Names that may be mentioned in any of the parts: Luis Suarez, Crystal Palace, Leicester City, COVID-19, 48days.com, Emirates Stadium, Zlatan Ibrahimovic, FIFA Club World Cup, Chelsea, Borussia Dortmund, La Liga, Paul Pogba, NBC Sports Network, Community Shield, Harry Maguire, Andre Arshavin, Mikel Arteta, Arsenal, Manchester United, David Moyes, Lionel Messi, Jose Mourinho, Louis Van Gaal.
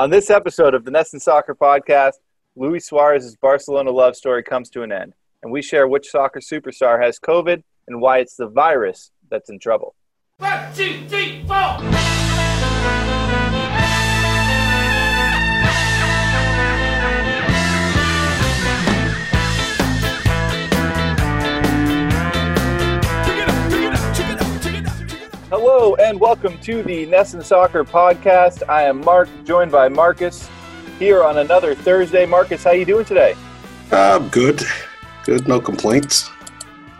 On this episode of the NESN Soccer Podcast, Luis Suarez's Barcelona love story comes to an end, and we share which soccer superstar has COVID and why it's the virus that's in trouble. 1, 2, 3, 4! Hello and welcome to the NESN Soccer Podcast. I am Mark, joined by Marcus, here on another Thursday. Marcus, how you doing today? Good. No complaints.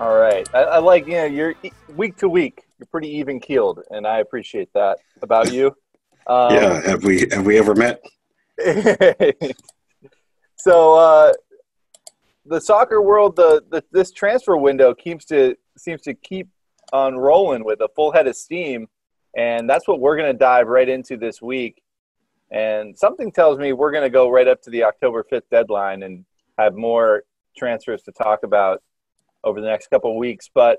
All right. I like, you know, you're week to week. You're pretty even keeled, and I appreciate that about you. Yeah. Have we ever met? So the soccer world, this transfer window seems to keep on rolling with a full head of steam, and that's what we're going to dive right into this week. And something tells me we're going to go right up to the October 5th deadline and have more transfers to talk about over the next couple of weeks. But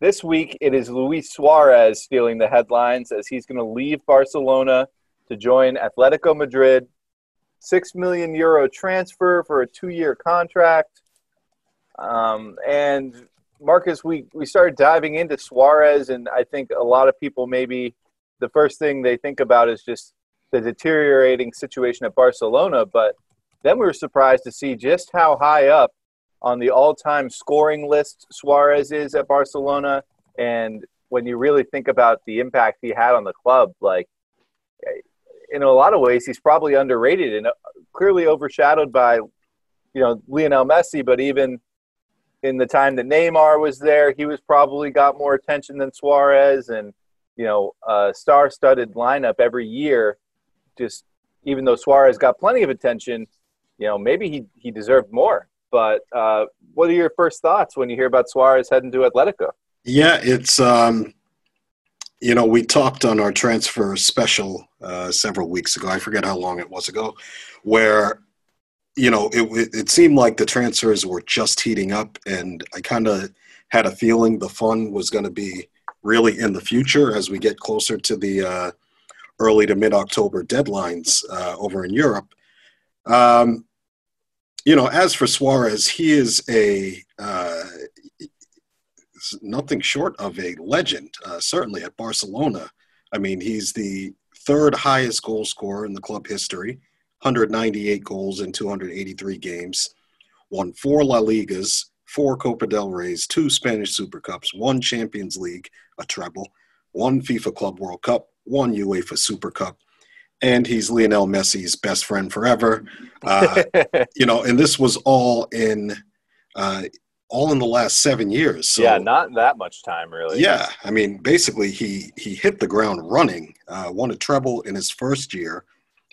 this week it is Luis Suarez stealing the headlines as he's going to leave Barcelona to join Atletico Madrid. €6 million transfer for a 2-year contract. And Marcus, we started diving into Suarez, and I think a lot of people, maybe the first thing they think about is just the deteriorating situation at Barcelona, but then we were surprised to see just how high up on the all-time scoring list Suarez is at Barcelona. And when you really think about the impact he had on the club, like, in a lot of ways, he's probably underrated and clearly overshadowed by, you know, Lionel Messi, but even in the time that Neymar was there, he was probably got more attention than Suarez, and, you know, a star-studded lineup every year. Just even though Suarez got plenty of attention, you know, maybe he deserved more. But what are your first thoughts when you hear about Suarez heading to Atletico? Yeah, it's you know, we talked on our transfer special several weeks ago. I forget how long it was ago, where – you know, it seemed like the transfers were just heating up, and I kind of had a feeling the fun was going to be really in the future as we get closer to the early to mid-October deadlines over in Europe. You know, as for Suarez, he is nothing short of a legend, certainly at Barcelona. I mean, he's the third highest goal scorer in the club history. 198 goals in 283 games, won 4 La Ligas, 4 Copa del Reys, 2 Spanish Super Cups, 1 Champions League, a treble, 1 FIFA Club World Cup, 1 UEFA Super Cup, and he's Lionel Messi's best friend forever. You know, and this was all in the last 7 years. So, yeah, not that much time, really. Yeah, I mean, basically he hit the ground running, won a treble in his first year.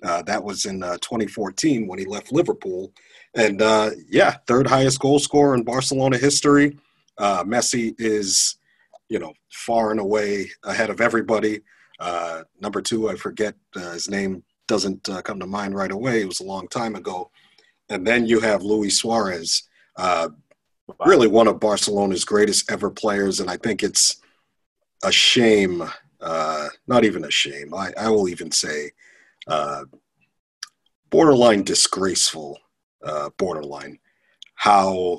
That was in 2014 when he left Liverpool. And, yeah, third highest goal scorer in Barcelona history. Messi is, you know, far and away ahead of everybody. Number 2, I forget his name, doesn't come to mind right away. It was a long time ago. And then you have Luis Suarez, really one of Barcelona's greatest ever players. And I think it's a shame, not even a shame, I will even say, borderline disgraceful, how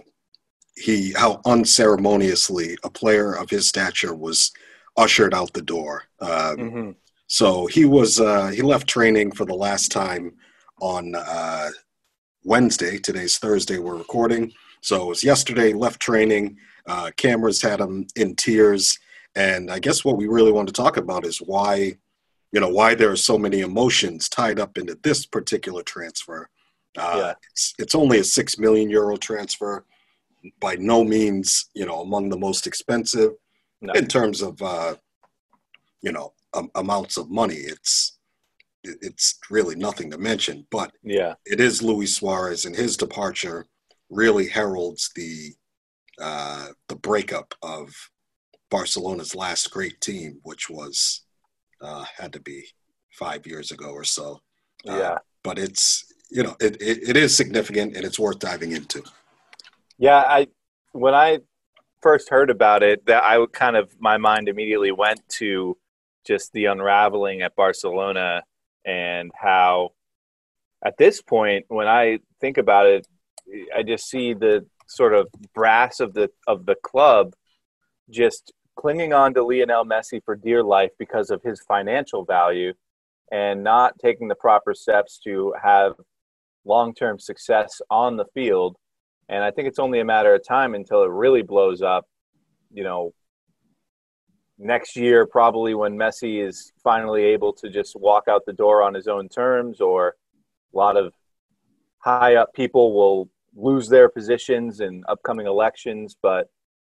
unceremoniously a player of his stature was ushered out the door. So he left training for the last time on Wednesday. Today's Thursday, we're recording. So it was yesterday, left training, cameras had him in tears. And I guess what we really want to talk about is why there are so many emotions tied up into this particular transfer. Yeah. It's only a €6 million transfer, by no means, you know, among the most expensive in terms of, you know, amounts of money. It's really nothing to mention, but yeah, it is Luis Suarez, and his departure really heralds the breakup of Barcelona's last great team, which was, had to be 5 years ago or so. Yeah. But it's, you know, it is significant, and it's worth diving into. Yeah. When I first heard about it, my mind immediately went to just the unraveling at Barcelona and how at this point, when I think about it, I just see the sort of brass of the club just clinging on to Lionel Messi for dear life because of his financial value and not taking the proper steps to have long-term success on the field. And I think it's only a matter of time until it really blows up, you know, next year, probably when Messi is finally able to just walk out the door on his own terms, or a lot of high up people will lose their positions in upcoming elections. But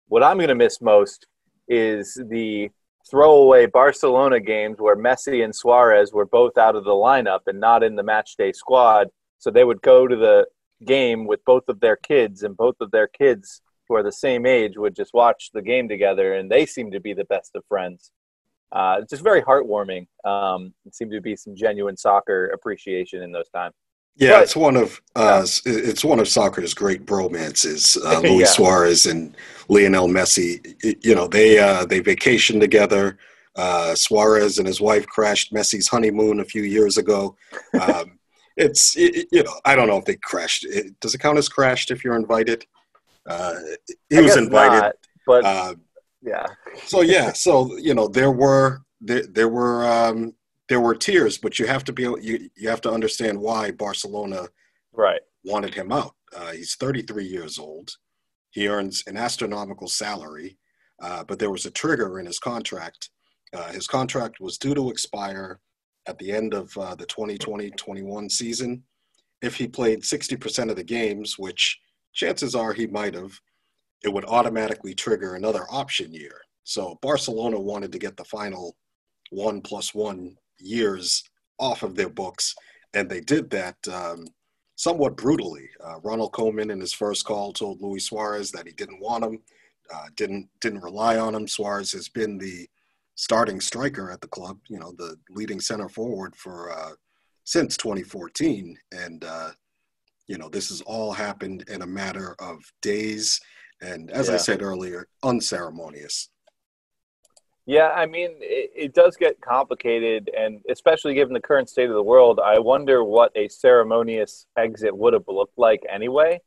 what I'm going to miss most is the throwaway Barcelona games where Messi and Suarez were both out of the lineup and not in the match day squad. So they would go to the game with both of their kids, and both of their kids who are the same age would just watch the game together, and they seem to be the best of friends. It's just very heartwarming. It seemed to be some genuine soccer appreciation in those times. Yeah, it's one of soccer's great bromances. Luis Suarez and Lionel Messi. You know, they vacationed together. Suarez and his wife crashed Messi's honeymoon a few years ago. I don't know if they crashed. Does it count as crashed if you're invited? He was invited, not, but yeah. So you know, there were tears, but you have to you have to understand why Barcelona wanted him out. He's 33 years old. He earns an astronomical salary, but there was a trigger in his contract. His contract was due to expire at the end of the 2020-21 season. If he played 60% of the games, which chances are he might have, it would automatically trigger another option year. So Barcelona wanted to get the final 1+1 years off of their books, and they did that somewhat brutally. Ronald Koeman, in his first call, told Luis Suarez that he didn't want him, didn't rely on him. Suarez has been the starting striker at the club, you know, the leading center forward for since 2014, and you know, this has all happened in a matter of days, and as I said earlier, unceremonious. Yeah, I mean, it does get complicated, and especially given the current state of the world, I wonder what a ceremonious exit would have looked like anyway,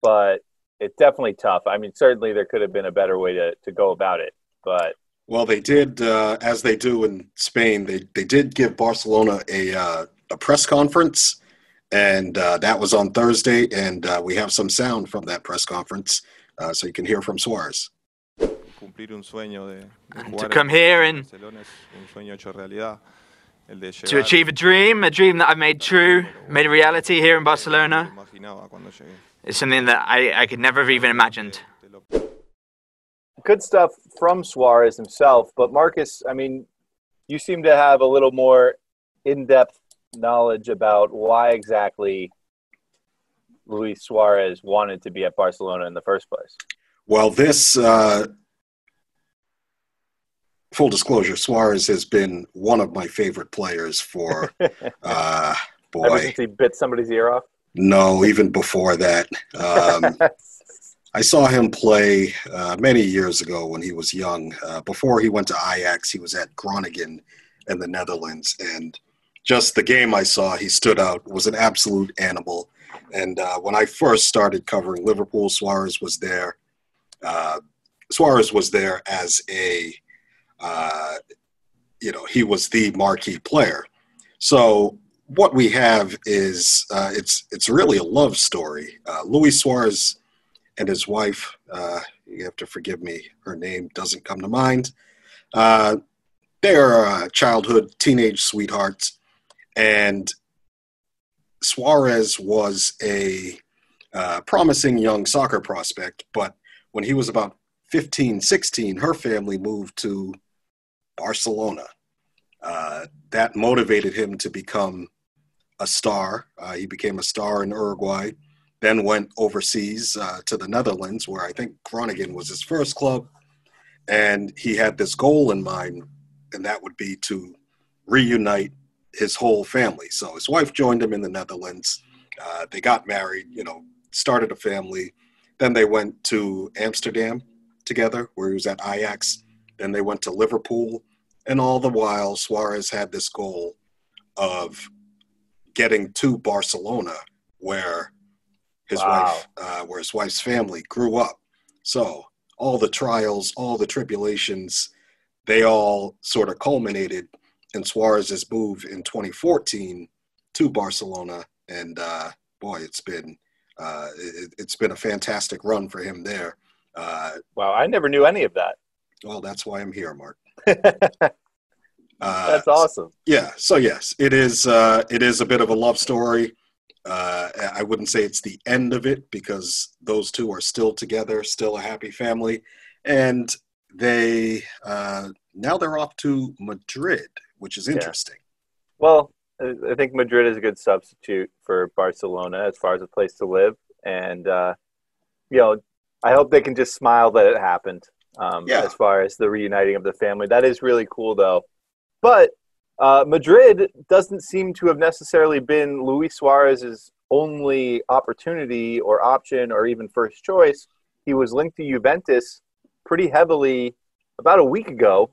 but it's definitely tough. I mean, certainly there could have been a better way to go about it, but... Well, they did, as they do in Spain, they did give Barcelona a press conference, and that was on Thursday, and we have some sound from that press conference, so you can hear from Suarez. And to come here and to achieve a dream that I've made a reality here in Barcelona, is something that I could never have even imagined. Good stuff from Suarez himself, but Marcus, I mean, you seem to have a little more in-depth knowledge about why exactly Luis Suarez wanted to be at Barcelona in the first place. Well, this... full disclosure, Suarez has been one of my favorite players for, boy. Ever since he bit somebody's ear off? No, even before that. I saw him play many years ago when he was young. Before he went to Ajax, he was at Groningen in the Netherlands. And just the game I saw, he stood out, was an absolute animal. And when I first started covering Liverpool, Suarez was there. Suarez was there as a... you know, he was the marquee player. So what we have is it's really a love story. Luis Suarez and his wife, you have to forgive me, her name doesn't come to mind. They are childhood teenage sweethearts, and Suarez was a promising young soccer prospect, but when he was about 15, 16, her family moved to Barcelona. That motivated him to become a star. He became a star in Uruguay, then went overseas to the Netherlands, where I think Groningen was his first club. And he had this goal in mind, and that would be to reunite his whole family. So his wife joined him in the Netherlands. They got married, you know, started a family. Then they went to Amsterdam together, where he was at Ajax. Then they went to Liverpool, and all the while Suarez had this goal of getting to Barcelona, where his wife, where his wife's family grew up. So all the trials, all the tribulations, they all sort of culminated in Suarez's move in 2014 to Barcelona. And boy, it's been a fantastic run for him there. Wow, I never knew any of that. Well, that's why I'm here, Mark. That's awesome. Yeah. So yes, it is a bit of a love story. I wouldn't say it's the end of it because those two are still together, still a happy family, and they now they're off to Madrid, which is interesting. Yeah. Well, I think Madrid is a good substitute for Barcelona as far as a place to live, and you know, I hope they can just smile that it happened. As far as the reuniting of the family, that is really cool, though. But Madrid doesn't seem to have necessarily been Luis Suarez's only opportunity or option or even first choice. He was linked to Juventus pretty heavily about a week ago,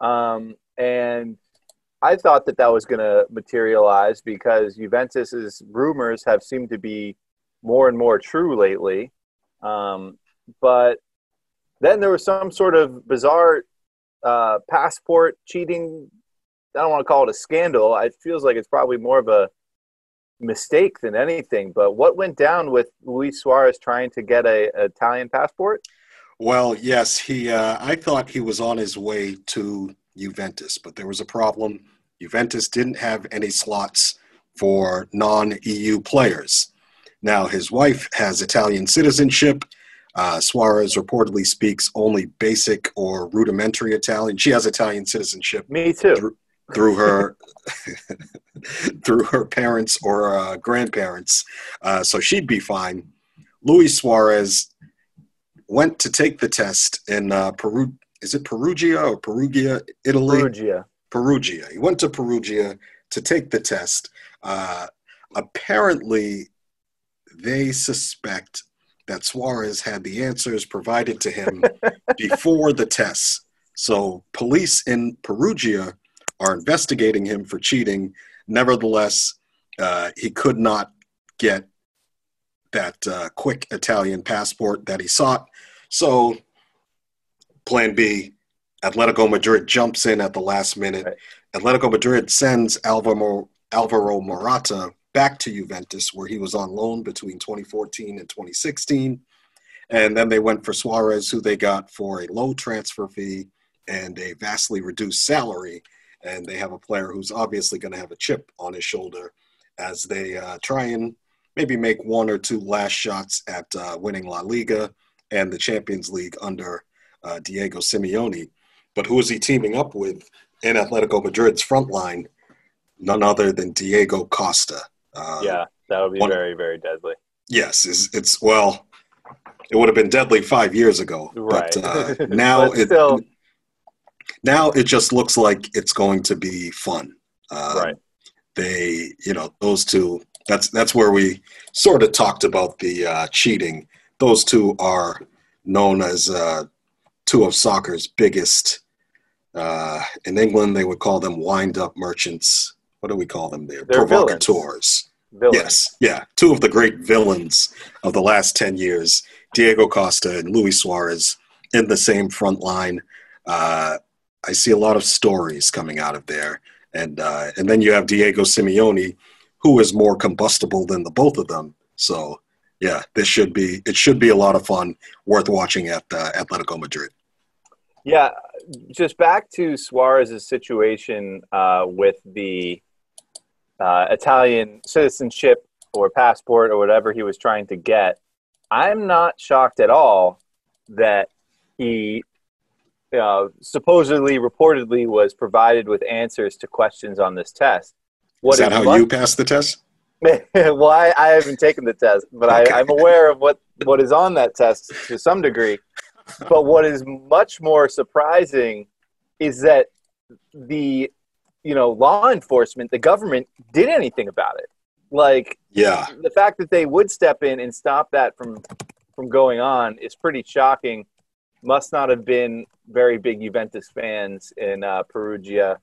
and I thought that was going to materialize because Juventus's rumors have seemed to be more and more true lately. But then there was some sort of bizarre passport cheating. I don't want to call it a scandal. It feels like it's probably more of a mistake than anything. But what went down with Luis Suarez trying to get an Italian passport? Well, yes, he. I thought he was on his way to Juventus, but there was a problem. Juventus didn't have any slots for non-EU players. Now, his wife has Italian citizenship. Suarez reportedly speaks only basic or rudimentary Italian. She has Italian citizenship. Me too. Through her through her parents or grandparents. So she'd be fine. Luis Suarez went to take the test in Peru. Is it Perugia or Perugia, Italy? Perugia. He went to Perugia to take the test. Apparently, they suspect that Suarez had the answers provided to him before the tests. So police in Perugia are investigating him for cheating. Nevertheless, he could not get that quick Italian passport that he sought. So plan B, Atletico Madrid jumps in at the last minute. Right. Atletico Madrid sends Alvaro Morata back to Juventus, where he was on loan between 2014 and 2016. And then they went for Suarez, who they got for a low transfer fee and a vastly reduced salary. And they have a player who's obviously going to have a chip on his shoulder as they try and maybe make one or two last shots at winning La Liga and the Champions League under Diego Simeone. But who is he teaming up with in Atletico Madrid's front line? None other than Diego Costa. That would be very, very deadly. Yes, it would have been deadly 5 years ago. Right. But now, now it just looks like it's going to be fun. Right. They, those two, that's where we sort of talked about the cheating. Those two are known as two of soccer's biggest, in England, they would call them wind-up merchants. What do we call them there? They're provocateurs. Villains. Yes, yeah. Two of the great villains of the last 10 years, Diego Costa and Luis Suarez, in the same front line. I see a lot of stories coming out of there. And then you have Diego Simeone, who is more combustible than the both of them. So, yeah, it should be a lot of fun, worth watching at Atletico Madrid. Yeah, just back to Suarez's situation with the Italian citizenship or passport or whatever he was trying to get. I'm not shocked at all that he supposedly, reportedly was provided with answers to questions on this test. Is that how you passed the test? Well, I haven't taken the test, but okay. I'm aware of what is on that test to some degree. But what is much more surprising is that the, law enforcement, the government, did anything about it. The fact that they would step in and stop that from going on is pretty shocking. Must not have been very big Juventus fans in Perugia.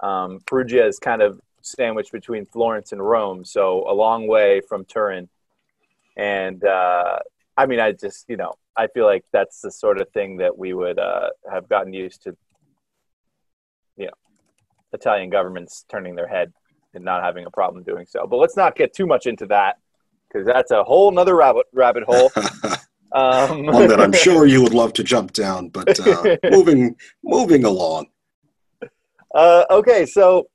Perugia is kind of sandwiched between Florence and Rome, so a long way from Turin. And I mean, I just, you know, I feel like that's the sort of thing that we would have gotten used to, you know, Italian governments turning their head and not having a problem doing so. But let's not get too much into that, because that's a whole nother rabbit hole. One that I'm sure you would love to jump down, but moving along. Okay, so,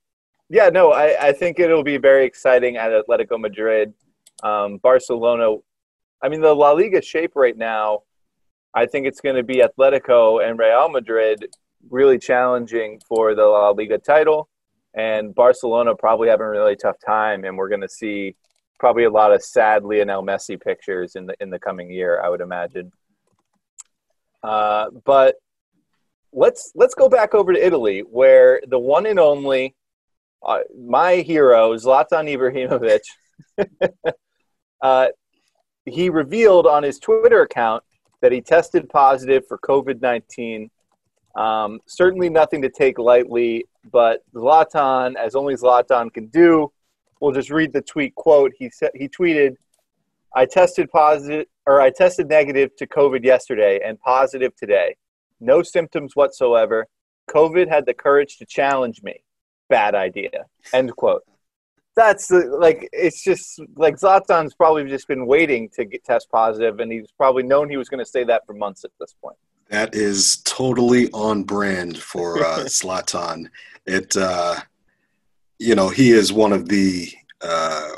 yeah, no, I think it'll be very exciting at Atletico Madrid. Barcelona, I mean, the La Liga shape right now, I think it's going to be Atletico and Real Madrid really challenging for the La Liga title. And Barcelona probably having a really tough time, and we're going to see probably a lot of sad Lionel Messi pictures in the coming year, I would imagine. But let's go back over to Italy, where the one and only my hero Zlatan Ibrahimovic, he revealed on his Twitter account that he tested positive for COVID-19. Certainly nothing to take lightly, but Zlatan, as only Zlatan can do, we'll just read the tweet quote. He tweeted, I tested negative to COVID yesterday and positive today. No symptoms whatsoever. COVID had the courage to challenge me. Bad idea." End quote. That's like, it's just like Zlatan's probably just been waiting to test positive, and he's probably known he was going to say that for months at this point. That is totally on brand for Zlatan. You know, he is one of the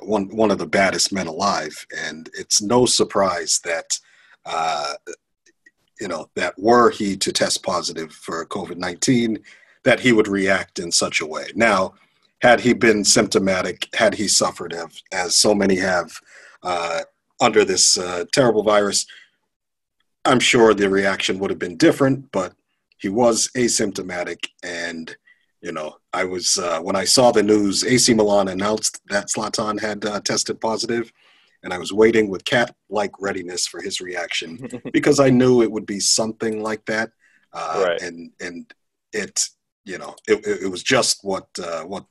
one of the baddest men alive, and it's no surprise that you know, that were he to test positive for COVID-19, that he would react in such a way. Now, had he been symptomatic, had he suffered as so many have under this terrible virus, I'm sure the reaction would have been different, but he was asymptomatic. And, you know, I was when I saw the news, AC Milan announced that Zlatan had tested positive, and I was waiting with cat-like readiness for his reaction because I knew it would be something like that. Right. And it, you know, it was just what the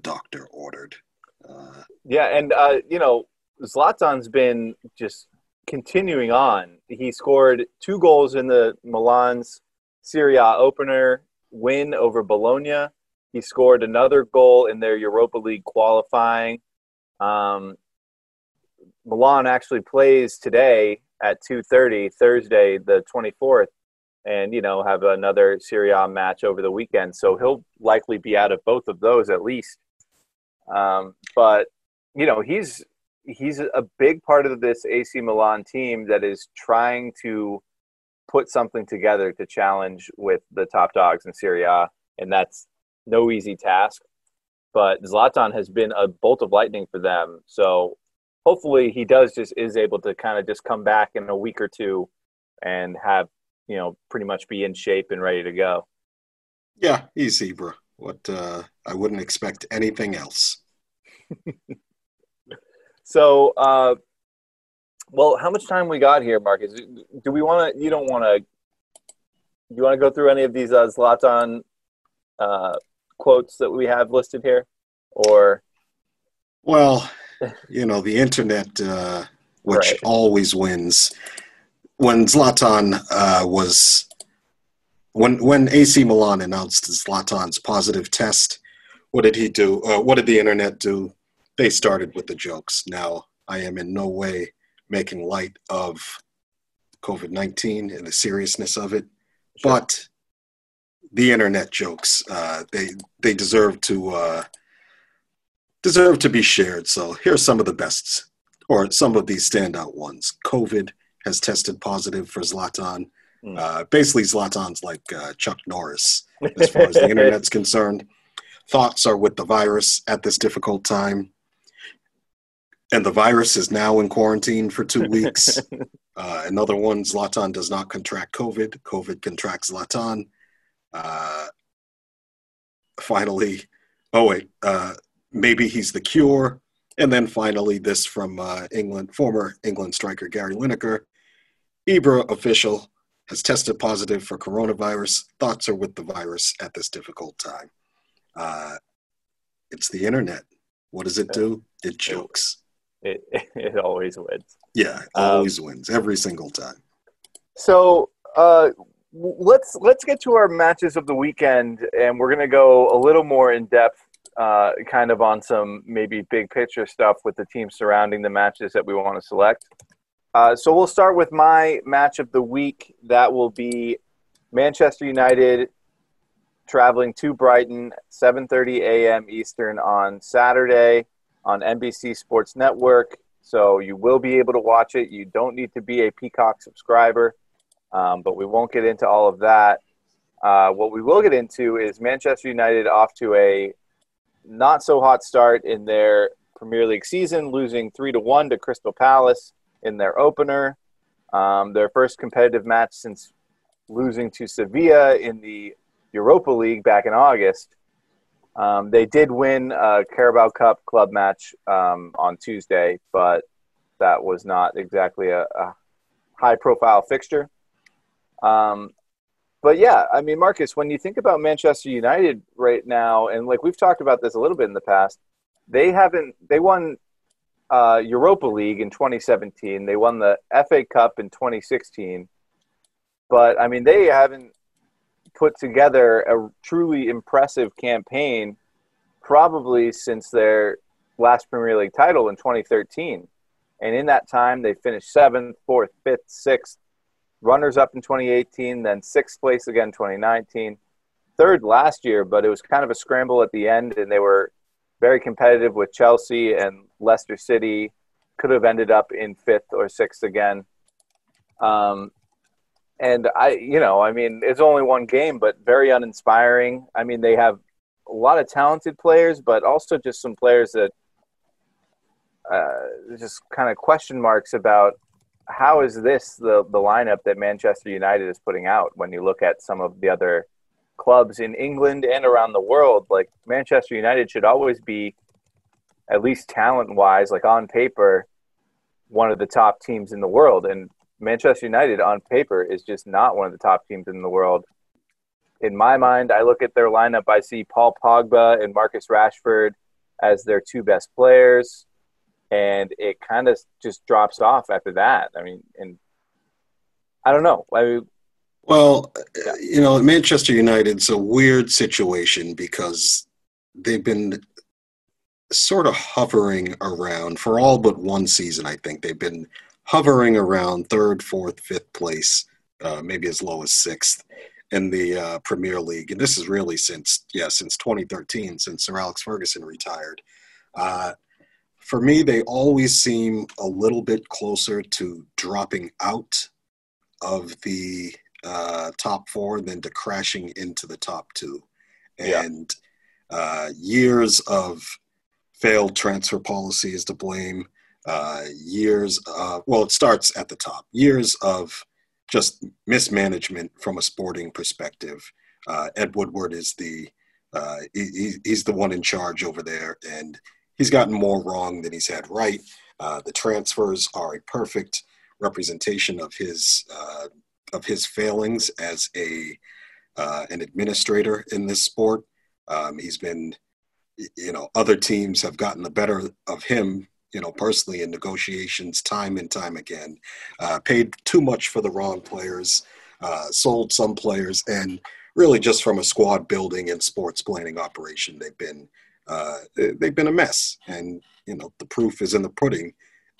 doctor ordered. Yeah, and you know, Zlatan's been just continuing on. He scored 2 goals in the Milan's Serie A opener win over Bologna. He scored another goal in their Europa League qualifying. Milan actually plays today at 2:30, Thursday the 24th, and, you know, have another Serie A match over the weekend. So he'll likely be out of both of those at least. But, you know, he's a big part of this AC Milan team that is trying to put something together to challenge with the top dogs in Serie A, and that's no easy task. But Zlatan has been a bolt of lightning for them, so hopefully he is able to kind of just come back in a week or two and have, you know, pretty much be in shape and ready to go. Yeah, he's Ibra. I wouldn't expect anything else. So, well, how much time we got here, Marcus? Do we want to? You don't want to? You want to go through any of these Zlatan quotes that we have listed here, or? Well, you know, the internet, which right. always wins. When Zlatan when AC Milan announced Zlatan's positive test, what did he do? What did the internet do? They started with the jokes. Now, I am in no way making light of COVID-19 and the seriousness of it, sure. But the internet jokes, they deserve to be shared. So here's some of the best, or some of these standout ones. COVID has tested positive for Zlatan. Basically, Zlatan's like Chuck Norris as far as the internet's concerned. Thoughts are with the virus at this difficult time. And the virus is now in quarantine for 2 weeks. Another one, Zlatan does not contract COVID. COVID contracts Zlatan. Finally, maybe he's the cure. And then finally, this from former England striker Gary Lineker. Ibra official has tested positive for coronavirus. Thoughts are with the virus at this difficult time. It's the internet. What does it do? It jokes. It always wins. Yeah, it always wins every single time. So let's get to our matches of the weekend, and we're going to go a little more in depth, kind of on some maybe big picture stuff with the teams surrounding the matches that we want to select. So we'll start with my match of the week. That will be Manchester United traveling to Brighton, 7:30 a.m. Eastern on Saturday on NBC Sports Network. So you will be able to watch it. You don't need to be a Peacock subscriber, but we won't get into all of that. What we will get into is Manchester United off to a not-so-hot start in their Premier League season, losing 3-1 to Crystal Palace in their opener, their first competitive match since losing to Sevilla in the Europa League back in August. They did win a Carabao Cup club match on Tuesday, but that was not exactly a high-profile fixture. But, yeah, I mean, Marcus, when you think about Manchester United right now, and, like, we've talked about this a little bit in the past, they won Europa League in 2017. They won the FA Cup in 2016. But, I mean, they haven't put together a truly impressive campaign probably since their last Premier League title in 2013. And in that time, they finished 7th, 4th, 5th, 6th, runners-up in 2018, then 6th place again in 2019, 3rd last year, but it was kind of a scramble at the end, and they were very competitive with Chelsea and Leicester City. Could have ended up in 5th or 6th again. And it's only one game, but very uninspiring. I mean, they have a lot of talented players, but also just some players that just kind of question marks about how is this the lineup that Manchester United is putting out when you look at some of the other clubs in England and around the world. Like, Manchester United should always be, at least talent-wise, like on paper, one of the top teams in the world. And Manchester United on paper is just not one of the top teams in the world. In my mind, I look at their lineup, I see Paul Pogba and Marcus Rashford as their two best players, and it kind of just drops off after that. I mean, and I don't know. Manchester United's a weird situation because they've been sort of hovering around for all but one season, I think. They've been hovering around 3rd, 4th, 5th place, maybe as low as 6th in the Premier League. And this is really since 2013, since Sir Alex Ferguson retired. For me, they always seem a little bit closer to dropping out of the top four than to crashing into the top two. And years of failed transfer policy is to blame. It starts at the top. Years of just mismanagement from a sporting perspective. Ed Woodward is he's the one in charge over there, and he's gotten more wrong than he's had right. The transfers are a perfect representation of his failings as an administrator in this sport. He's been, other teams have gotten the better of him, personally in negotiations time and time again, paid too much for the wrong players, sold some players, and really just from a squad building and sports planning operation, they've been a mess. And, the proof is in the pudding.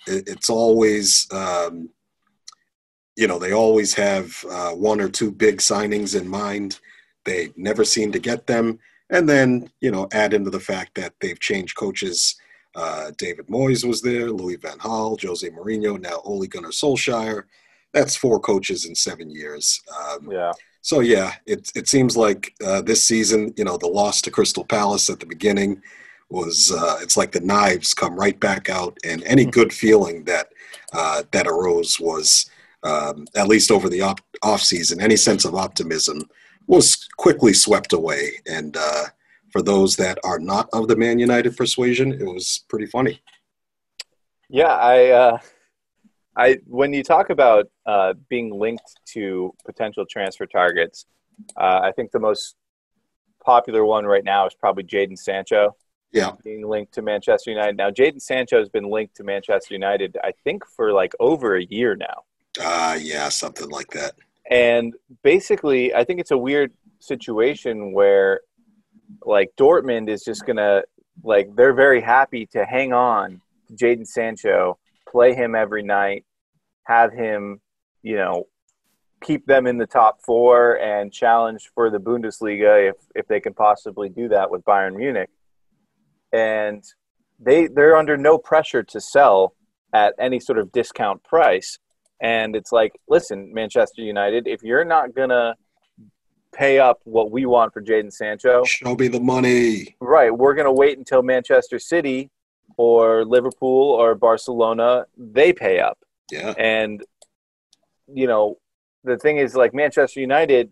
It's always, they always have one or two big signings in mind. They never seem to get them. And then, add into the fact that they've changed coaches. David Moyes was there, Louis van Gaal, Jose Mourinho, now Ole Gunnar Solskjaer. That's 4 coaches in 7 years. So, it seems like this season, the loss to Crystal Palace at the beginning was it's like the knives come right back out. And any good feeling that arose was, at least over the off season, any sense of optimism was quickly swept away. And, for those that are not of the Man United persuasion, it was pretty funny. Yeah, I when you talk about being linked to potential transfer targets, I think the most popular one right now is probably Jadon Sancho. Yeah. Being linked to Manchester United. Now, Jadon Sancho has been linked to Manchester United, I think, for like over a year now. Yeah, something like that. And basically, I think it's a weird situation where, like, Dortmund is just going to, like, they're very happy to hang on to Jadon Sancho, play him every night, have him, you know, keep them in the top four and challenge for the Bundesliga if they can possibly do that with Bayern Munich. And they're under no pressure to sell at any sort of discount price. And it's like, listen, Manchester United, if you're not going to pay up what we want for Jadon Sancho, show me the money. Right. We're going to wait until Manchester City or Liverpool or Barcelona, they pay up. Yeah. And, you know, the thing is, like, Manchester United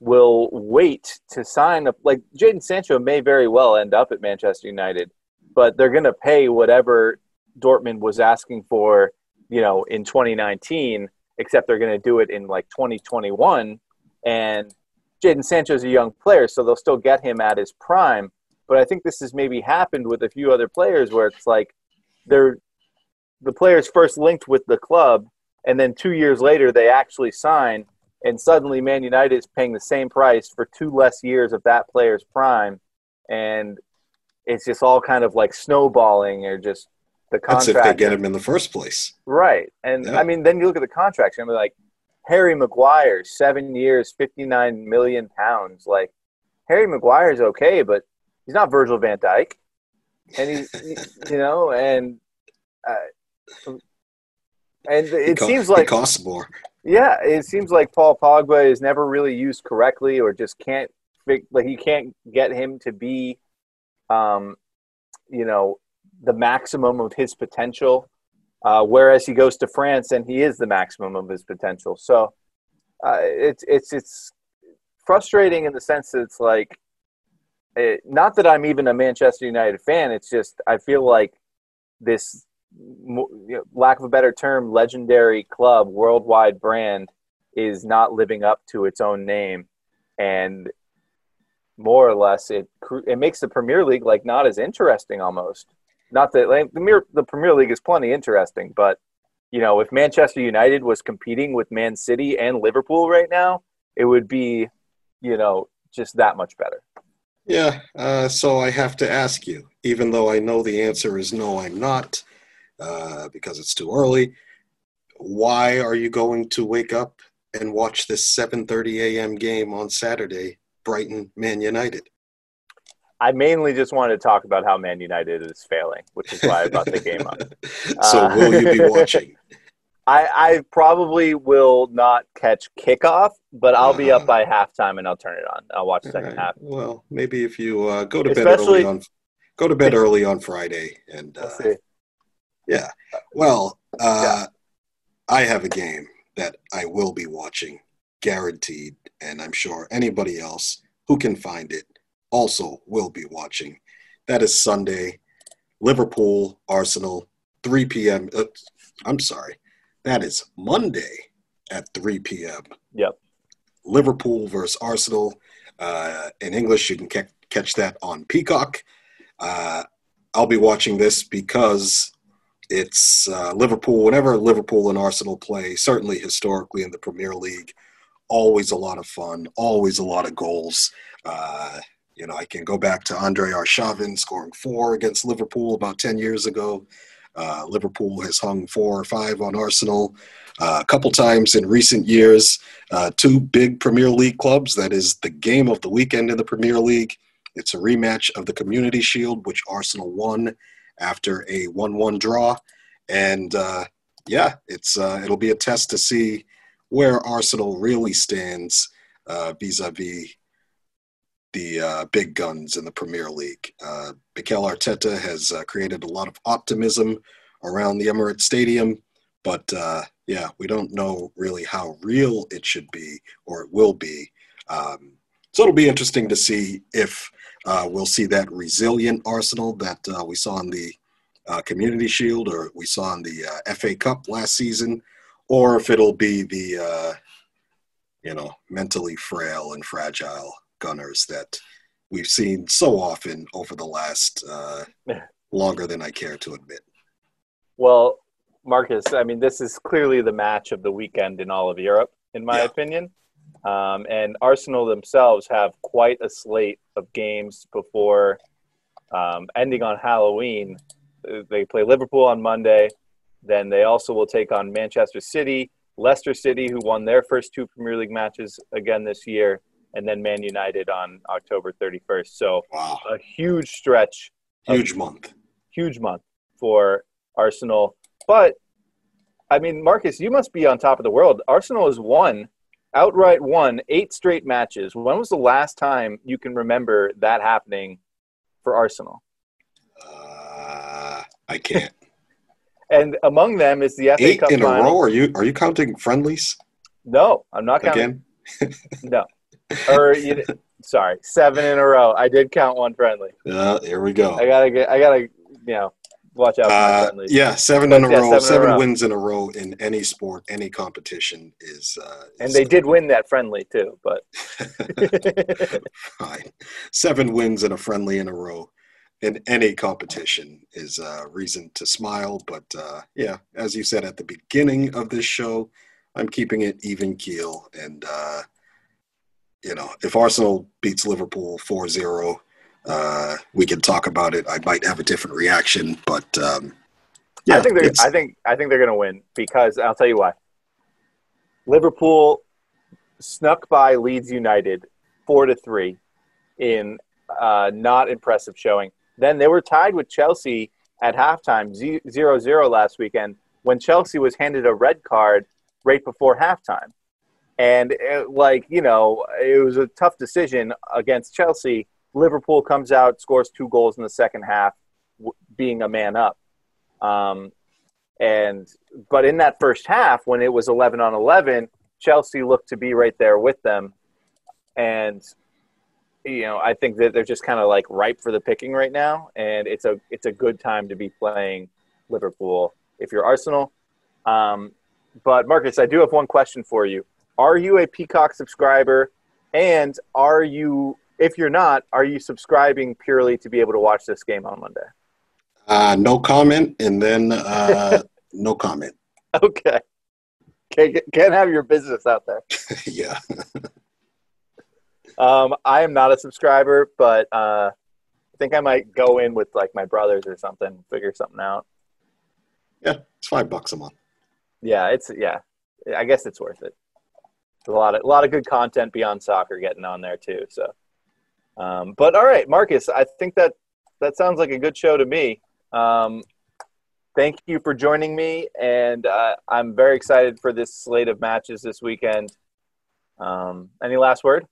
will wait to sign up. Like, Jadon Sancho may very well end up at Manchester United, but they're going to pay whatever Dortmund was asking for, you know, in 2019, except they're going to do it in, like, 2021. And Jadon Sancho's a young player, so they'll still get him at his prime. But I think this has maybe happened with a few other players where it's like the player's first linked with the club, and then 2 years later they actually sign, and suddenly Man United is paying the same price for two less years of that player's prime. And it's just all kind of like snowballing, or just the contract. That's if they get him in the first place. Right. And, yeah. I mean, then you look at the contracts, and I mean, like, Harry Maguire, 7 years, £59 million. Like, Harry Maguire's okay, but he's not Virgil van Dijk. And he's, you know, and it seems like it costs more. Yeah, it seems like Paul Pogba is never really used correctly, or just can't – like, you can't get him to be, you know, the maximum of his potential, whereas he goes to France and he is the maximum of his potential. So it's frustrating in the sense that it's like not that I'm even a Manchester United fan. It's just I feel like this – lack of a better term, legendary club, worldwide brand, is not living up to its own name, and more or less it makes the Premier League like not as interesting almost. Not that like, the Premier League is plenty interesting, but you know, if Manchester United was competing with Man City and Liverpool right now, it would be, you know, just that much better. Yeah, so I have to ask you, even though I know the answer is no, I'm not. Because it's too early, why are you going to wake up and watch this 7:30 a.m. game on Saturday, Brighton, Man United? I mainly just wanted to talk about how Man United is failing, which is why I brought the game up. So will you be watching? I probably will not catch kickoff, but I'll be up by halftime and I'll turn it on. I'll watch the second half. Well, maybe if you go to bed early on Friday and – Yeah. Well, I have a game that I will be watching, guaranteed, and I'm sure anybody else who can find it also will be watching. That is Sunday, Liverpool, Arsenal, 3 p.m. I'm sorry. That is Monday at 3 p.m. Yep. Liverpool versus Arsenal. In English, you can catch that on Peacock. I'll be watching this because it's Liverpool. Whenever Liverpool and Arsenal play, certainly historically in the Premier League, always a lot of fun, always a lot of goals. You know, I can go back to Andre Arshavin scoring 4 against Liverpool about 10 years ago. Liverpool has hung 4 or 5 on Arsenal a couple times in recent years. 2 big Premier League clubs. That is the game of the weekend in the Premier League. It's a rematch of the Community Shield, which Arsenal won after a 1-1 draw. And, it'll be a test to see where Arsenal really stands vis-a-vis the big guns in the Premier League. Mikel Arteta has created a lot of optimism around the Emirates Stadium, but, we don't know really how real it should be or it will be. So it'll be interesting to see if we'll see that resilient Arsenal that we saw in the Community Shield, or we saw in the FA Cup last season, or if it'll be the, mentally frail and fragile Gunners that we've seen so often over the last longer than I care to admit. Well, Marcus, I mean, this is clearly the match of the weekend in all of Europe, in my opinion. And Arsenal themselves have quite a slate of games before ending on Halloween. They play Liverpool on Monday. Then they also will take on Manchester City, Leicester City, who won their first two Premier League matches again this year, and then Man United on October 31st. So a huge stretch. Huge month for Arsenal. But, I mean, Marcus, you must be on top of the world. Arsenal has outright won 8 straight matches. When was the last time you can remember that happening for Arsenal? I can't. And among them is the FA Cup final. 8 in a row? Are you counting friendlies? No, I'm not counting. Again? No. Sorry, 7 in a row. I did count one friendly. Here we go. I gotta watch out for friendlies. Yeah, 7 wins in a row in any sport, any competition is. And they did win that friendly too, but. Fine. 7 wins in a friendly in a row in any competition is a reason to smile. But as you said at the beginning of this show, I'm keeping it even keel. And, if Arsenal beats Liverpool 4-0, we can talk about it. I might have a different reaction, but I think they're going to win, because I'll tell you why. Liverpool snuck by Leeds United 4-3 in not impressive showing. Then they were tied with Chelsea at halftime, 0-0 last weekend, when Chelsea was handed a red card right before halftime. And, it was a tough decision against Chelsea. Liverpool comes out, scores 2 goals in the second half, being a man up. But in that first half, when it was 11-on-11, Chelsea looked to be right there with them. And, I think that they're just kind of ripe for the picking right now. And it's a good time to be playing Liverpool if you're Arsenal. But, Marcus, I do have one question for you. Are you a Peacock subscriber? And if you're not, are you subscribing purely to be able to watch this game on Monday? No comment, and then no comment. Okay. Can't have your business out there. Yeah. I am not a subscriber, but I think I might go in with my brothers or something, figure something out. Yeah, it's $5 a month. Yeah, I guess it's worth it. A lot of good content beyond soccer getting on there too. So, but all right, Marcus, I think that sounds like a good show to me. Thank you for joining me, and I'm very excited for this slate of matches this weekend. Any last word?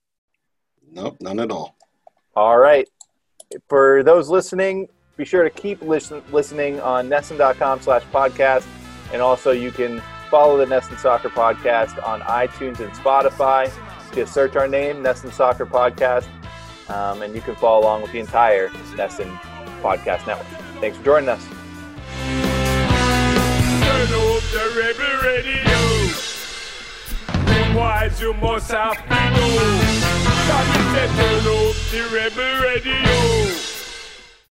Nope, none at all. All right, for those listening, be sure to keep listening on nesn.com/podcast, and also you can. Follow the NESN Soccer Podcast on iTunes and Spotify. Just search our name, NESN Soccer Podcast, and you can follow along with the entire NESN Podcast Network. Thanks for joining us. Turn up the rebel radio. Wise you must have to know. Turn up the rebel radio.